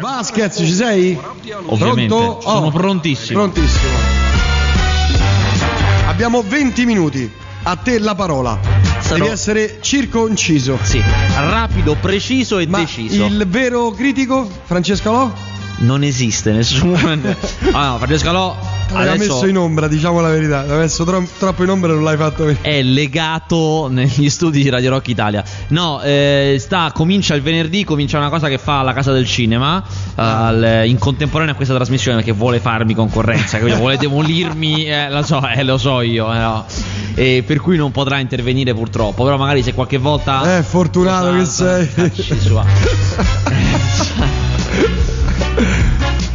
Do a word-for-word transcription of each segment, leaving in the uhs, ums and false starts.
Vasquez, ci sei? Ovviamente. Pronto? Oh, sono prontissimo. Prontissimo. Abbiamo venti minuti. A te la parola. Sarò... Devi essere circonciso. Sì. Rapido, preciso e Ma deciso. Il vero critico, Francesco Lò? Non esiste nessuno. Ah, no, Francesco Lò l'ha adesso... messo in ombra, diciamo la verità. L'ha messo tro- troppo in ombra, non l'hai fatto vedere. È legato negli studi di Radio Rock Italia. No, eh, sta, comincia il venerdì, comincia una cosa che fa la Casa del Cinema, eh, in contemporanea a questa trasmissione, perché vuole farmi concorrenza, capito? Vuole demolirmi, eh, lo so, eh, lo so io, eh, no. E per cui non potrà intervenire purtroppo. Però magari se qualche volta... Eh, fortunato potrà, che sei. Cacci sua.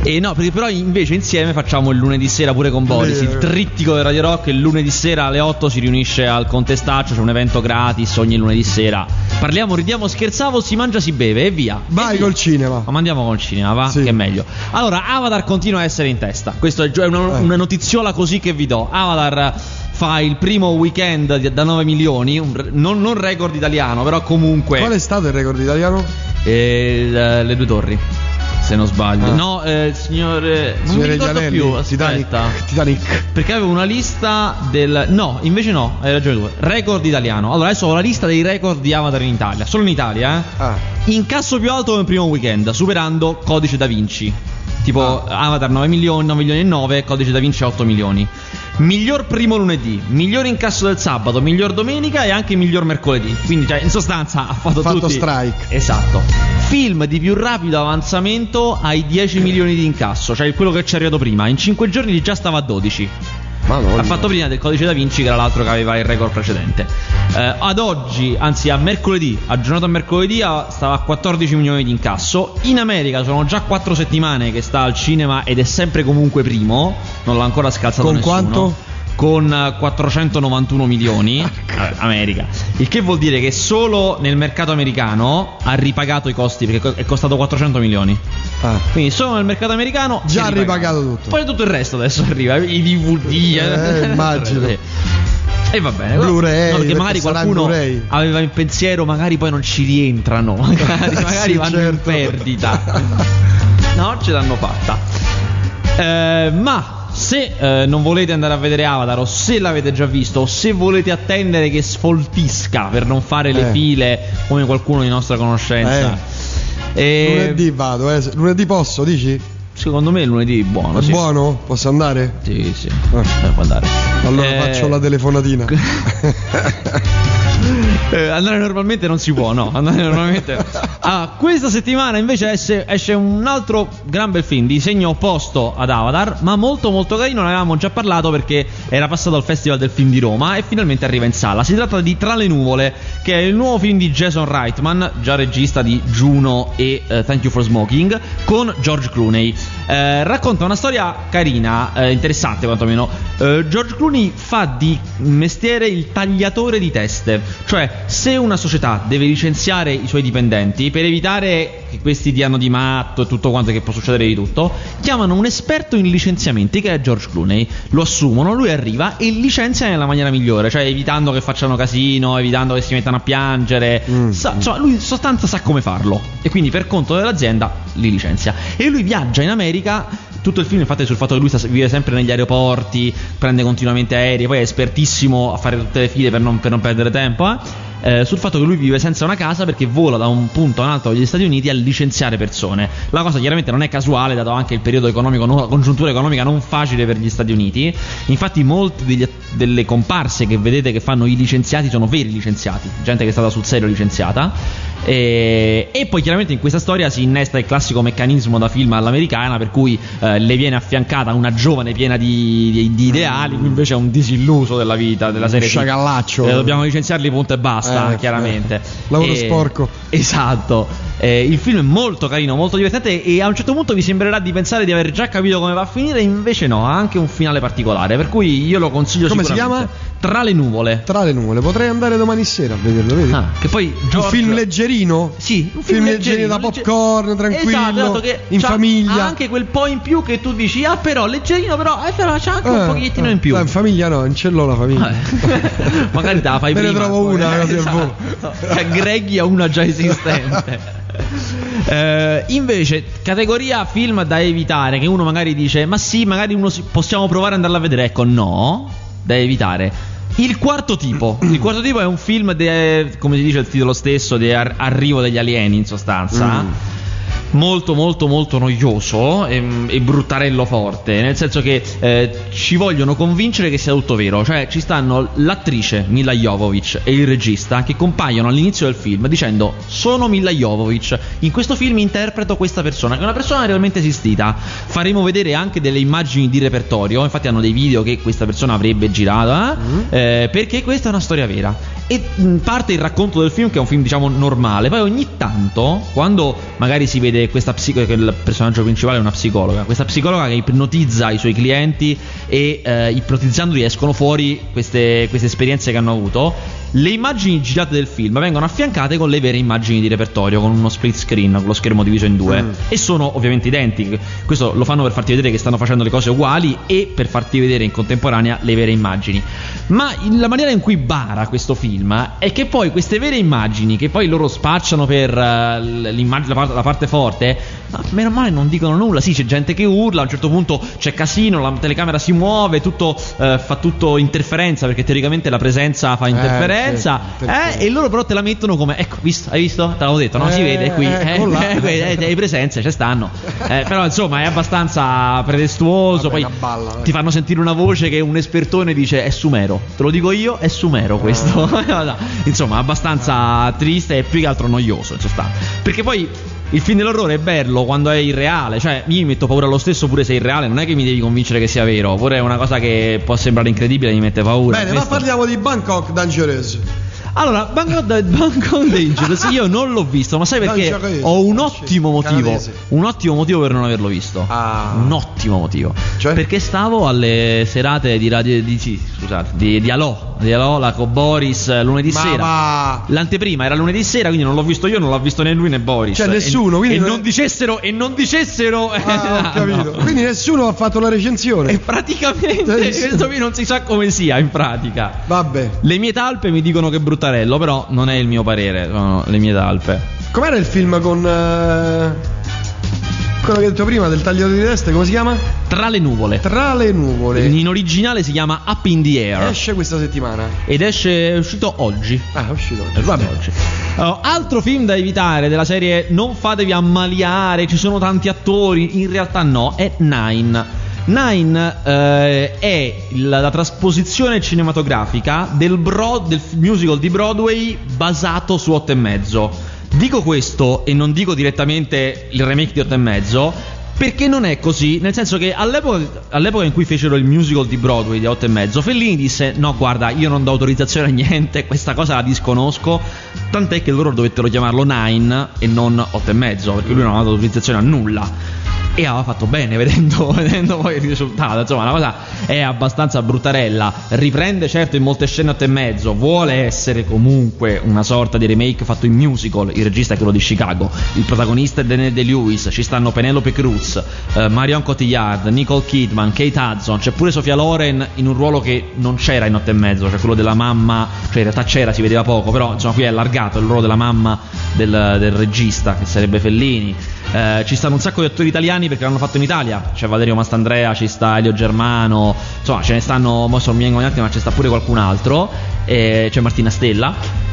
E no, perché però invece insieme facciamo il lunedì sera pure con Boris, il trittico del Radio Rock. Il lunedì sera alle otto si riunisce al Contestaccio, c'è un evento gratis ogni lunedì sera. Parliamo, ridiamo, scherzavo, si mangia, si beve e via. Vai e col via. Cinema. Ma andiamo col cinema, va? Sì. Che è meglio. Allora, Avatar continua a essere in testa. Questo è una, una notiziola così che vi do. Avatar fa il primo weekend da nove milioni, un, non, non record italiano, però comunque... Qual è stato il record italiano? Eh, le, le due torri. Se non sbaglio, ah. no, eh, signore, non mi ricordo più. Aspetta, Titanic. Titanic. Perché avevo una lista del... No, invece no, hai ragione tu. Record italiano. Allora adesso ho la lista dei record di Avatar in Italia. Solo in Italia, eh? Ah. Incasso più alto nel primo weekend, superando Codice Da Vinci. Tipo ah. Avatar nove milioni, nove milioni e nove, Codice Da Vinci otto milioni. Miglior primo lunedì, miglior incasso del sabato, miglior domenica e anche miglior mercoledì. Quindi, cioè, in sostanza ha fatto, fatto tutti. Strike. Esatto. Film di più rapido avanzamento ai dieci milioni di incasso, cioè quello che ci è arrivato prima. In cinque giorni già stava a dodici. Madonna. Ha fatto prima del Codice Da Vinci, che era l'altro che aveva il record precedente. eh, Ad oggi, anzi a mercoledì, aggiornato a mercoledì, stava a quattordici milioni di incasso. In America sono già quattro settimane che sta al cinema ed è sempre comunque primo. Non l'ha ancora scalzato nessuno. Con quanto? Con quattrocentonovantuno milioni. America. Il che vuol dire che solo nel mercato americano ha ripagato i costi, perché è costato quattrocento milioni. Ah. Quindi solo nel mercato americano già ha ripagato tutto. Poi tutto il resto adesso arriva, i D V D, eh, immagino. E va bene, Blu-ray, no, perché magari perché qualcuno aveva il pensiero, magari poi non ci rientrano, magari, magari sì, vanno certo. in perdita. No, ce l'hanno fatta. Eh, ma se eh, non volete andare a vedere Avatar, o se l'avete già visto, o se volete attendere che sfoltisca per non fare le eh. file come qualcuno di nostra conoscenza, eh. e... lunedì vado, eh. lunedì posso, dici? Secondo me lunedì è buono. È sì. buono? Posso andare? Sì, sì, eh. può andare. Allora eh... faccio la telefonatina. Eh, andare normalmente non si può, no. Andare normalmente. Ah, questa settimana invece esce, esce un altro gran bel film di segno opposto ad Avatar, ma molto molto carino. Ne avevamo già parlato perché era passato al Festival del Film di Roma e finalmente arriva in sala. Si tratta di Tra le nuvole, che è il nuovo film di Jason Reitman, già regista di Juno e uh, Thank You for Smoking, con George Clooney. Eh, racconta una storia carina, eh, interessante quantomeno. eh, George Clooney fa di mestiere il tagliatore di teste. Cioè, se una società deve licenziare i suoi dipendenti per evitare che questi diano di matto e tutto quanto, che può succedere di tutto, chiamano un esperto in licenziamenti che è George Clooney. Lo assumono, lui arriva e licenzia nella maniera migliore, cioè evitando che facciano casino, evitando che si mettano a piangere. mm. Sa, insomma, lui in sostanza sa come farlo, e quindi per conto dell'azienda li licenzia. E lui viaggia in America. Tutto il film infatti è sul fatto che lui sta, vive sempre negli aeroporti, prende continuamente aerei, poi è espertissimo a fare tutte le file per non, per non perdere tempo, eh? Eh, sul fatto che lui vive senza una casa perché vola da un punto a un altro degli Stati Uniti a licenziare persone. La cosa chiaramente non è casuale, dato anche il periodo economico, la congiuntura economica non facile per gli Stati Uniti. Infatti molte degli, delle comparse che vedete che fanno i licenziati sono veri licenziati, gente che è stata sul serio licenziata. E, e poi chiaramente in questa storia si innesta il classico meccanismo da film all'americana, per cui eh, le viene affiancata una giovane piena di, di, di ideali, lui invece è un disilluso della vita, della serie, un sciacallaccio, eh, dobbiamo licenziarli punto e basta, eh, chiaramente eh. lavoro e, sporco, esatto. Eh, il film è molto carino, molto divertente, e a un certo punto vi sembrerà di pensare di aver già capito come va a finire, invece no, ha anche un finale particolare, per cui io lo consiglio. Come sicuramente si chiama? Tra le nuvole. Tra le nuvole, potrei andare domani sera a vederlo, vedi? Ah, che poi Giorgio... un film leggerino? Sì, un film, film leggerino, da popcorn, tranquillo, esatto, esatto, che in famiglia. Ha anche quel po' in più che tu dici, ah però leggerino, però, eh, però c'ha anche eh, un pochettino eh, in più. In famiglia no, non ce l'ho la famiglia. Ah, magari te la fai me prima. Me ne trovo una, eh, esatto. Cioè, Greggy ha una già esistente. eh, invece categoria film da evitare, che uno magari dice ma sì, magari uno si, possiamo provare ad andarla a vedere. Ecco, no, da evitare. Il quarto tipo. Il quarto tipo è un film de, come si dice il titolo stesso, di ar- arrivo degli alieni, in sostanza. Mm. Molto molto molto noioso e, e bruttarello forte, nel senso che eh, ci vogliono convincere che sia tutto vero. Cioè ci stanno l'attrice Mila Jovovich e il regista che compaiono all'inizio del film dicendo: sono Mila Jovovich, in questo film interpreto questa persona, che è una persona realmente esistita. Faremo vedere anche delle immagini di repertorio, infatti hanno dei video che questa persona avrebbe girato, eh? Eh, perché questa è una storia vera. E mh, parte il racconto del film, che è un film diciamo normale. Poi ogni tanto, quando magari si vede questa psico- che il personaggio principale è una psicologa, questa psicologa che ipnotizza i suoi clienti e eh, ipnotizzandoli escono fuori queste, queste esperienze che hanno avuto. Le immagini girate del film vengono affiancate con le vere immagini di repertorio, con uno split screen, con lo schermo diviso in due, mm. e sono ovviamente identiche. Questo lo fanno per farti vedere che stanno facendo le cose uguali e per farti vedere in contemporanea le vere immagini. Ma la maniera in cui bara questo film è che poi queste vere immagini, che poi loro spacciano per uh, l'immagine, la parte, la parte forte, ma meno male non dicono nulla. Sì, c'è gente che urla, a un certo punto c'è casino, la telecamera si muove, tutto eh, fa tutto interferenza, perché teoricamente la presenza fa interferenza, eh, interferenza. Eh, e loro però te la mettono come: ecco, visto, hai visto? Te l'avevo detto, no? Eh, si vede qui, eh, eh, là, eh, eh, eh, eh, le presenze ci stanno, eh, però insomma è abbastanza pretestuoso. Vabbè, poi balla, ti fanno sentire una voce che un espertone dice: è sumero, te lo dico io, è sumero questo. Eh. Insomma, abbastanza triste e più che altro noioso, in sostanza, perché poi il film dell'orrore è bello quando è irreale. Cioè io mi metto paura lo stesso pure se è irreale, non è che mi devi convincere che sia vero. Pure è una cosa che può sembrare incredibile, mi mette paura. Bene, ma parliamo di Bangkok Dangerous. Allora, Bangkok, Bangkok Dangerous io non l'ho visto, ma sai perché? Ho un ottimo motivo, un ottimo motivo per non averlo visto. Ah. Un ottimo motivo. Cioè? Perché stavo alle serate di radio di, sì, scusate, di, di Alò, di Alò la con Boris lunedì ma, sera. Ma... l'anteprima era lunedì sera, quindi non l'ho visto io, non l'ha visto né lui né Boris. Cioè nessuno, quindi e non, non è... dicessero e non dicessero. Ah, ho capito. No. Quindi nessuno ha fatto la recensione. E praticamente questo qui non si sa come sia in pratica. Vabbè. Le mie talpe mi dicono che brutta, però non è il mio parere, sono le mie talpe. Com'era il film con uh, quello che hai detto prima del taglio di testa, come si chiama? Tra le nuvole. Tra le nuvole. In originale si chiama Up in the Air. Esce questa settimana. Ed esce, è uscito oggi. Ah, è uscito oggi. Vabbè, oggi. Uh, altro film da evitare della serie non fatevi ammaliare, ci sono tanti attori, in realtà no, è Nine. Nine eh, è la, la trasposizione cinematografica del, bro, del musical di Broadway basato su Otto e Mezzo. Dico questo e non dico direttamente il remake di Otto e Mezzo, perché non è così, nel senso che all'epoca, all'epoca in cui fecero il musical di Broadway di Otto e Mezzo, Fellini disse: no, guarda, io non do autorizzazione a niente, questa cosa la disconosco. Tant'è che loro dovettero chiamarlo Nine e non Otto e Mezzo, perché lui non aveva autorizzazione a nulla. E aveva fatto bene vedendo, vedendo poi il risultato. Insomma, la cosa è abbastanza bruttarella. Riprende certo in molte scene Otto e Mezzo, vuole essere comunque una sorta di remake fatto in musical. Il regista è quello di Chicago, il protagonista è Day-Lewis, ci stanno Penelope Cruz, eh, Marion Cotillard, Nicole Kidman, Kate Hudson, c'è pure Sofia Loren in un ruolo che non c'era in Otto e Mezzo, cioè quello della mamma. Cioè in realtà c'era, si vedeva poco, però insomma qui è allargato il ruolo della mamma del, del regista, che sarebbe Fellini. Eh, ci stanno un sacco di attori italiani perché l'hanno fatto in Italia. C'è Valerio Mastandrea, ci sta Elio Germano, insomma ce ne stanno, mo sono miei altri, ma ci sta pure qualcun altro, eh, c'è Martina Stella.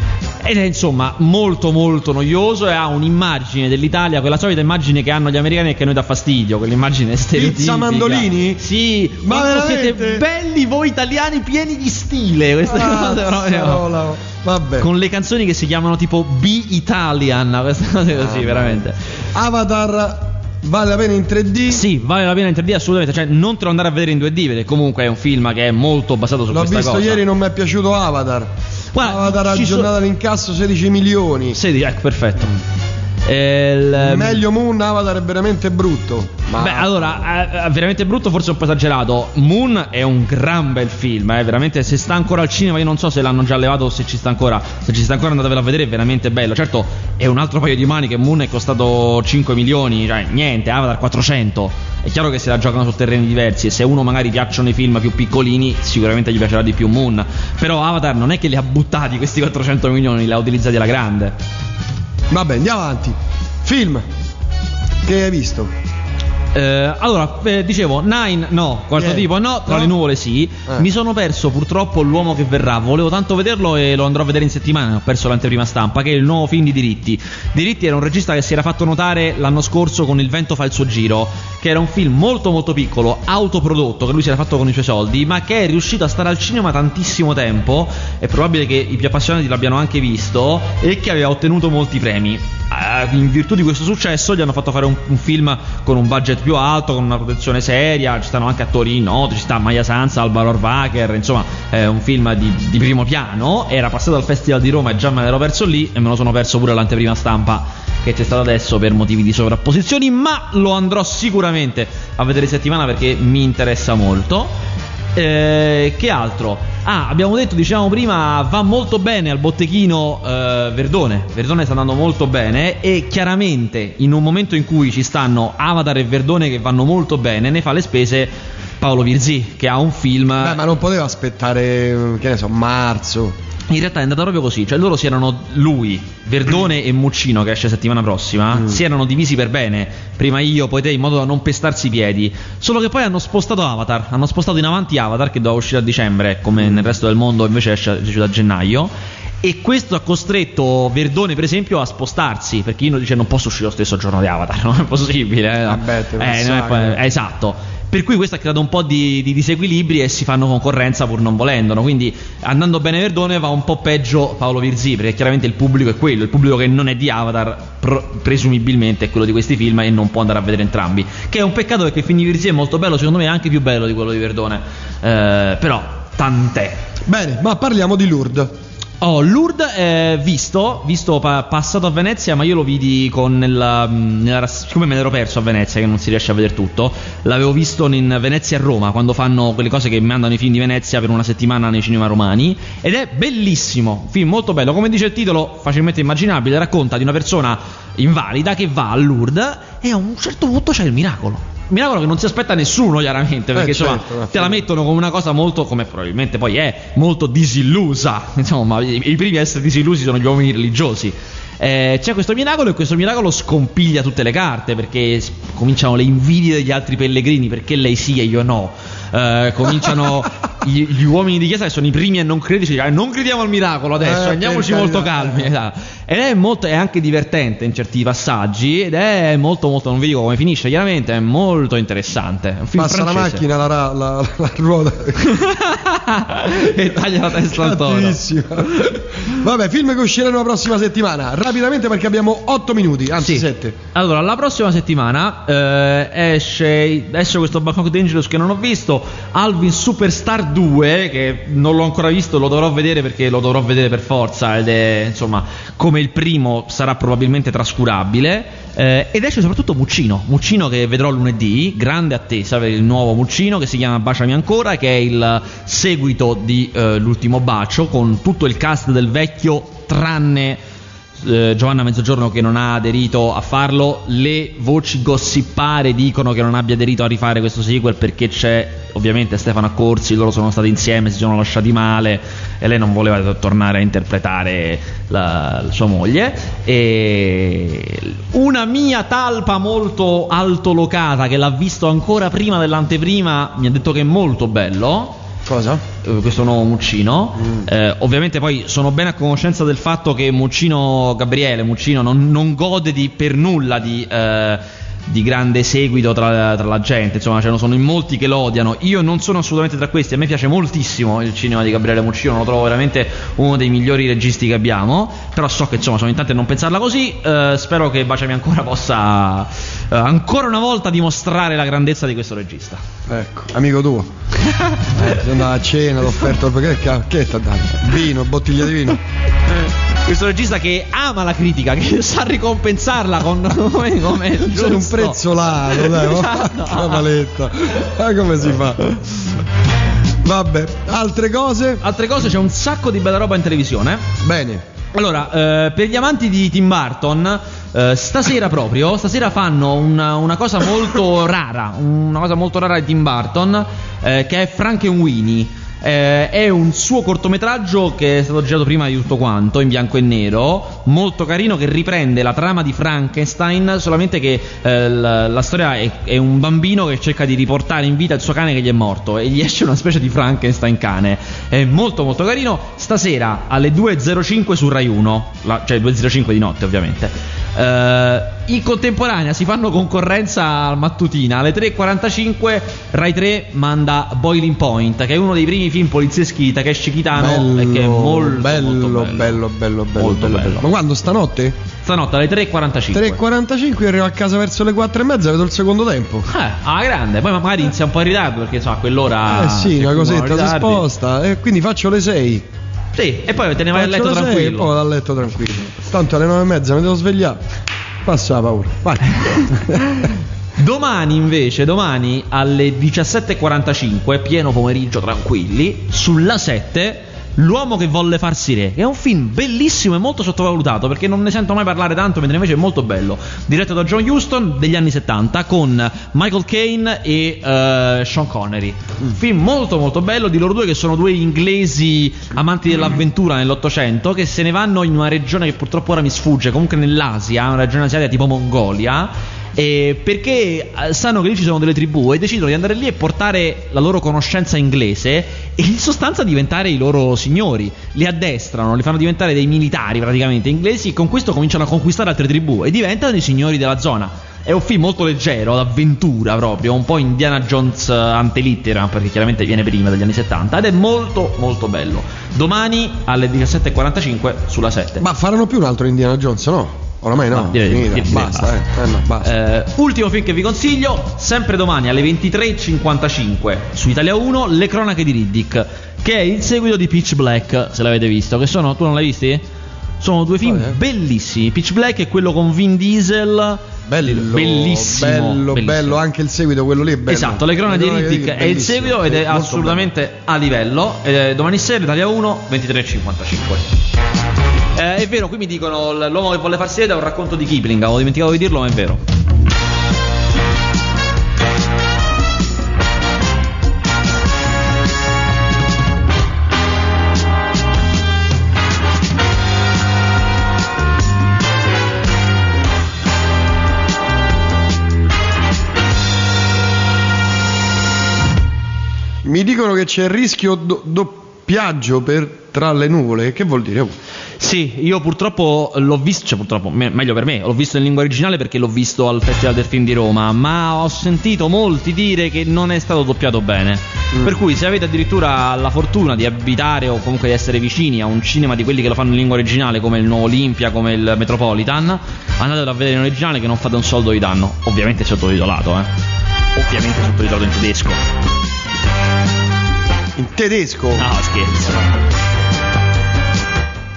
Ed è insomma molto molto noioso e ha un'immagine dell'Italia, quella solita immagine che hanno gli americani e che a noi dà fastidio, quell'immagine stereotipica. Pizza mandolini? Sì, ma quanto siete belli voi italiani, pieni di stile, queste ah, cose proprio. No, no. Vabbè. Con le canzoni che si chiamano tipo Be Italian, queste cose così, ah, veramente. Avatar vale la pena in tre D? Sì, vale la pena in tre D assolutamente, cioè non te lo andare a vedere in due D, perché comunque è un film che è molto basato su L'ho questa cosa. L'ho visto ieri, non mi è piaciuto Avatar. Guarda, Avatar ha giornata l'incasso so... sedici milioni. sedici, ecco, perfetto. Il... meglio Moon. Avatar è veramente brutto. Ma... beh, allora, è veramente brutto, forse un po' esagerato. Moon è un gran bel film, eh, veramente, se sta ancora al cinema, io non so se l'hanno già levato o se ci sta ancora. Se ci sta ancora, andatevelo a vedere, è veramente bello. Certo, è un altro paio di mani, che Moon è costato cinque milioni, cioè niente, Avatar quattrocento. È chiaro che se la giocano su terreni diversi, e se uno magari piacciono i film più piccolini, sicuramente gli piacerà di più Moon. Però Avatar non è che li ha buttati questi quattrocento milioni, li ha utilizzati alla grande. Vabbè, andiamo avanti. Film. Che hai visto? Eh, allora, eh, dicevo, Nine no, Quarto yeah. tipo no, Tra no? le nuvole sì. Eh. Mi sono perso purtroppo L'uomo che verrà, volevo tanto vederlo e lo andrò a vedere in settimana, ho perso l'anteprima stampa, che è il nuovo film di Diritti. Diritti era un regista che si era fatto notare l'anno scorso con Il vento fa il suo giro, che era un film molto molto piccolo, autoprodotto, che lui si era fatto con i suoi soldi, ma che è riuscito a stare al cinema tantissimo tempo, è probabile che i più appassionati l'abbiano anche visto, e che aveva ottenuto molti premi. In virtù di questo successo gli hanno fatto fare un, un film con un budget più alto, con una produzione seria, ci stanno anche attori noti, ci sta Maya Sanz, Alvaro Orvacher, insomma è un film di, di primo piano. Era passato al Festival di Roma e già me l'ero perso lì, e me lo sono perso pure all'anteprima stampa che c'è stata adesso per motivi di sovrapposizioni, ma lo andrò sicuramente a vedere settimana perché mi interessa molto. Eh, che altro? Ah, abbiamo detto, diciamo prima, va molto bene al botteghino eh, Verdone. Verdone sta andando molto bene, e chiaramente in un momento in cui ci stanno Avatar e Verdone che vanno molto bene, ne fa le spese Paolo Virzì, che ha un film. Beh, ma non poteva aspettare, che ne so, marzo. In realtà è andata proprio così, cioè loro si erano, lui, Verdone e Muccino, che esce settimana prossima, mm. si erano divisi per bene, prima io, poi te, in modo da non pestarsi i piedi. Solo che poi hanno spostato Avatar, hanno spostato in avanti Avatar, che doveva uscire a dicembre, come mm. nel resto del mondo invece esce, esce da gennaio. E questo ha costretto Verdone, per esempio, a spostarsi, perché io dice non posso uscire lo stesso giorno di Avatar, non è possibile. Eh, Vabbè, te eh, non è, eh, esatto. Per cui questo ha creato un po' di, di disequilibri, e si fanno concorrenza pur non volendolo. Quindi andando bene Verdone va un po' peggio Paolo Virzì, perché chiaramente il pubblico è quello, il pubblico che non è di Avatar pro, presumibilmente è quello di questi film e non può andare a vedere entrambi, che è un peccato perché il film di Virzì è molto bello, secondo me è anche più bello di quello di Verdone, eh, però tant'è. Bene, ma parliamo di Lourdes. Oh, Lourdes, eh, visto, visto pa- passato a Venezia, ma io lo vidi con nella, nella, siccome me l'ero perso a Venezia, che non si riesce a vedere tutto, l'avevo visto in Venezia a Roma, quando fanno quelle cose che mandano i film di Venezia per una settimana nei cinema romani, ed è bellissimo, film molto bello, come dice il titolo, facilmente immaginabile, racconta di una persona invalida che va a Lourdes e a un certo punto c'è il miracolo. Miracolo che non si aspetta nessuno, chiaramente, perché eh, certo, insomma, te la mettono come una cosa molto, come probabilmente poi è, molto disillusa. Insomma, i, i primi a essere disillusi sono gli uomini religiosi. Eh, c'è questo miracolo, e questo miracolo scompiglia tutte le carte, perché cominciano le invidie degli altri pellegrini, perché lei sì e io no. Eh, cominciano gli, gli uomini di chiesa, che sono i primi a non crederci, eh, non crediamo al miracolo adesso, eh, andiamoci molto calmi. Eh. Esatto. Ed è molto, è anche divertente in certi passaggi, ed è molto molto, non vi dico come finisce, chiaramente è molto interessante. Un film passa francese. La macchina, la, la, la ruota e taglia la testa al toro. Vabbè, film che usciranno la prossima settimana. Rapidamente, perché abbiamo otto minuti, anzi sette. Sì. Allora, la prossima settimana eh, esce, esce questo Bangkok Dangerous che non ho visto, Alvin Superstar due, che non l'ho ancora visto, lo dovrò vedere perché lo dovrò vedere per forza, ed è, insomma, come il primo sarà probabilmente trascurabile. Eh, ed esce soprattutto Muccino, Muccino che vedrò lunedì, grande attesa per il nuovo Muccino, che si chiama Baciami Ancora, che è il seguito di eh, L'ultimo bacio, con tutto il cast del vecchio tranne Eh, Giovanna Mezzogiorno, che non ha aderito a farlo. Le voci gossipare dicono che non abbia aderito a rifare questo sequel perché c'è ovviamente Stefano Accorsi, loro sono stati insieme, si sono lasciati male e lei non voleva tornare a interpretare la, la sua moglie. E una mia talpa molto altolocata, che l'ha visto ancora prima dell'anteprima, mi ha detto che è molto bello. Cosa? Questo nuovo Muccino. Mm. Eh, ovviamente poi sono ben a conoscenza del fatto che Muccino, Gabriele Muccino, non, non gode di, per nulla di, eh, di grande seguito tra, tra la gente. Insomma, ce ne sono in molti che lo odiano. Io non sono assolutamente tra questi. A me piace moltissimo il cinema di Gabriele Muccino, lo trovo veramente uno dei migliori registi che abbiamo. Però so che, insomma, sono in tanti a non pensarla così. Eh, spero che Baciami Ancora possa eh, ancora una volta dimostrare la grandezza di questo regista. Ecco, amico tuo. Eh, sono andato a cena, l'ho offerto perché che ti ha dato? Vino, bottiglia di vino. Questo regista che ama la critica, che sa ricompensarla con noi come giusto. C'è un prezzolato, dai, ma la paletta. Ma come si fa? Vabbè, altre cose? Altre cose, c'è un sacco di bella roba in televisione. Bene. Allora, eh, per gli amanti di Tim Burton, eh, stasera proprio, stasera fanno una, una cosa molto rara, una cosa molto rara di Tim Burton, eh, che è Frankenweenie. eh, è un suo cortometraggio che è stato girato prima di tutto quanto in bianco e nero, molto carino, che riprende la trama di Frankenstein, solamente che eh, la, la storia è, è un bambino che cerca di riportare in vita il suo cane che gli è morto e gli esce una specie di Frankenstein cane. È molto molto carino. Stasera alle due e zero cinque su Rai uno, la, cioè due e zero cinque di notte ovviamente. eh, in contemporanea si fanno concorrenza mattutina alle tre e quarantacinque Rai tre manda Boiling Point, che è uno dei primi film polizieschi di Takeshi Kitano, bello, e che è molto bello, molto bello, bello, bello, bello, molto bello, bello. Ma quando? Stanotte? Stanotte alle tre e quarantacinque. tre e quarantacinque arrivo a casa verso le quattro e mezza, vedo il secondo tempo. Eh, ah, grande. Poi magari inizia un po' in ritardo perché so, a quell'ora eh sì, una cosetta si sposta e eh, quindi faccio le sei. Sì, e poi te ne vai a letto tranquillo. Poi a letto tranquillo. Tanto alle nove e mezza mi devo svegliare. Passa la paura. Vai. Domani invece, domani alle diciassette e quarantacinque, pieno pomeriggio tranquilli, sulla sette, L'uomo che volle farsi re, che è un film bellissimo e molto sottovalutato perché non ne sento mai parlare tanto, mentre invece è molto bello, diretto da John Huston, degli anni settanta, con Michael Caine e uh, Sean Connery. Un film molto molto bello di loro due che sono due inglesi amanti dell'avventura nell'Ottocento, che se ne vanno in una regione che purtroppo ora mi sfugge, comunque nell'Asia, una regione asiatica tipo Mongolia, Eh, perché sanno che lì ci sono delle tribù e decidono di andare lì e portare la loro conoscenza inglese e in sostanza diventare i loro signori. Li addestrano, li fanno diventare dei militari praticamente inglesi e con questo cominciano a conquistare altre tribù e diventano i signori della zona. È un film molto leggero, d'avventura proprio, un po' Indiana Jones antelittera, perché chiaramente viene prima degli anni settanta, ed è molto molto bello. Domani alle diciassette e quarantacinque sulla sette. Ma faranno più un altro Indiana Jones, no? Oramai no, no direi, finita, direi, basta, direi, basta. Eh, eh, no, basta. Eh, ultimo film che vi consiglio, sempre domani alle ventitré e cinquantacinque su Italia uno, Le cronache di Riddick, che è il seguito di Pitch Black, se l'avete visto, che sono, tu non l'hai visti? Sono due film, vabbè, bellissimi. Pitch Black è quello con Vin Diesel, bello, bellissimo, bello, bellissimo, bello, anche il seguito, quello lì è bello. Esatto, Le cronache di Riddick è, è il seguito ed è assolutamente bello, a livello. Eh, domani sera Italia uno, ventitré e cinquantacinque. Eh, è vero, qui mi dicono L'uomo che volle farsi re è un racconto di Kipling, avevo dimenticato di dirlo, ma è vero. Mi dicono che c'è il rischio do- doppiaggio per Tra le nuvole, che vuol dire? Sì, io purtroppo l'ho visto, cioè purtroppo, me, meglio per me, l'ho visto in lingua originale perché l'ho visto al Festival del Film di Roma, ma ho sentito molti dire che non è stato doppiato bene. Mm. Per cui se avete addirittura la fortuna di abitare o comunque di essere vicini a un cinema di quelli che lo fanno in lingua originale, come il Nuovo Olimpia, come il Metropolitan, andatelo a vedere in originale che non fate un soldo di danno. Ovviamente sottotitolato, eh. Ovviamente sottotitolato in tedesco. In tedesco? No, scherzo.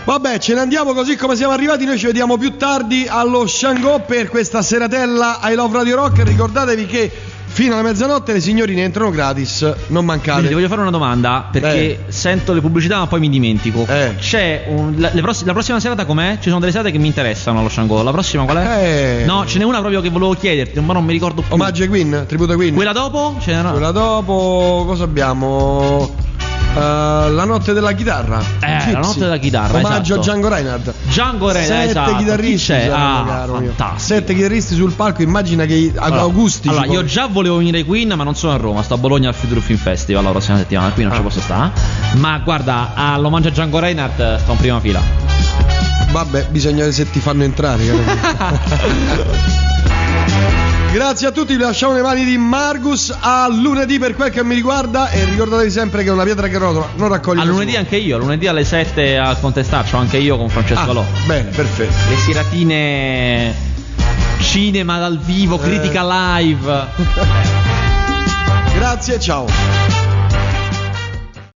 Vabbè, ce ne andiamo così come siamo arrivati. Noi ci vediamo più tardi allo Shangò per questa seratella I Love Radio Rock. Ricordatevi che fino alla mezzanotte le signorine entrano gratis, non mancate. Quindi, voglio fare una domanda perché eh. sento le pubblicità ma poi mi dimentico. Eh. C'è un, la, le pross- la prossima serata com'è? Ci sono delle serate che mi interessano allo Shangò. La prossima qual è? Eh. No, ce n'è una proprio che volevo chiederti, ma non mi ricordo più. Omaggio ai Queen, tributo ai Queen. Quella dopo? Ce n'è una. Quella dopo cosa abbiamo? Uh, la notte della chitarra, eh, Gypsy. La notte della chitarra, omaggio, esatto, a Django Reinhardt. Django Reinhardt, sette esatto. chitarristi ah, caro mio. Sette chitarristi sul palco. Immagina che ad allora, Augusti. Allora, io già volevo venire ai Queen, ma non sono a Roma, sto a Bologna al Future Film Festival la prossima settimana, qui non ah. ci posso stare. Ma guarda, all'omaggio a Django Reinhardt sto in prima fila. Vabbè, bisogna vedere se ti fanno entrare. Grazie a tutti, vi lasciamo le mani di Margus. A lunedì per quel che mi riguarda. E ricordatevi sempre che una pietra che rotola non raccoglie. A lunedì suo. Anche io, a lunedì alle sette al Contestaccio, anche io con Francesco ah, Lò. Bene, perfetto. Le siratine cinema dal vivo, eh. critica live. Grazie, ciao.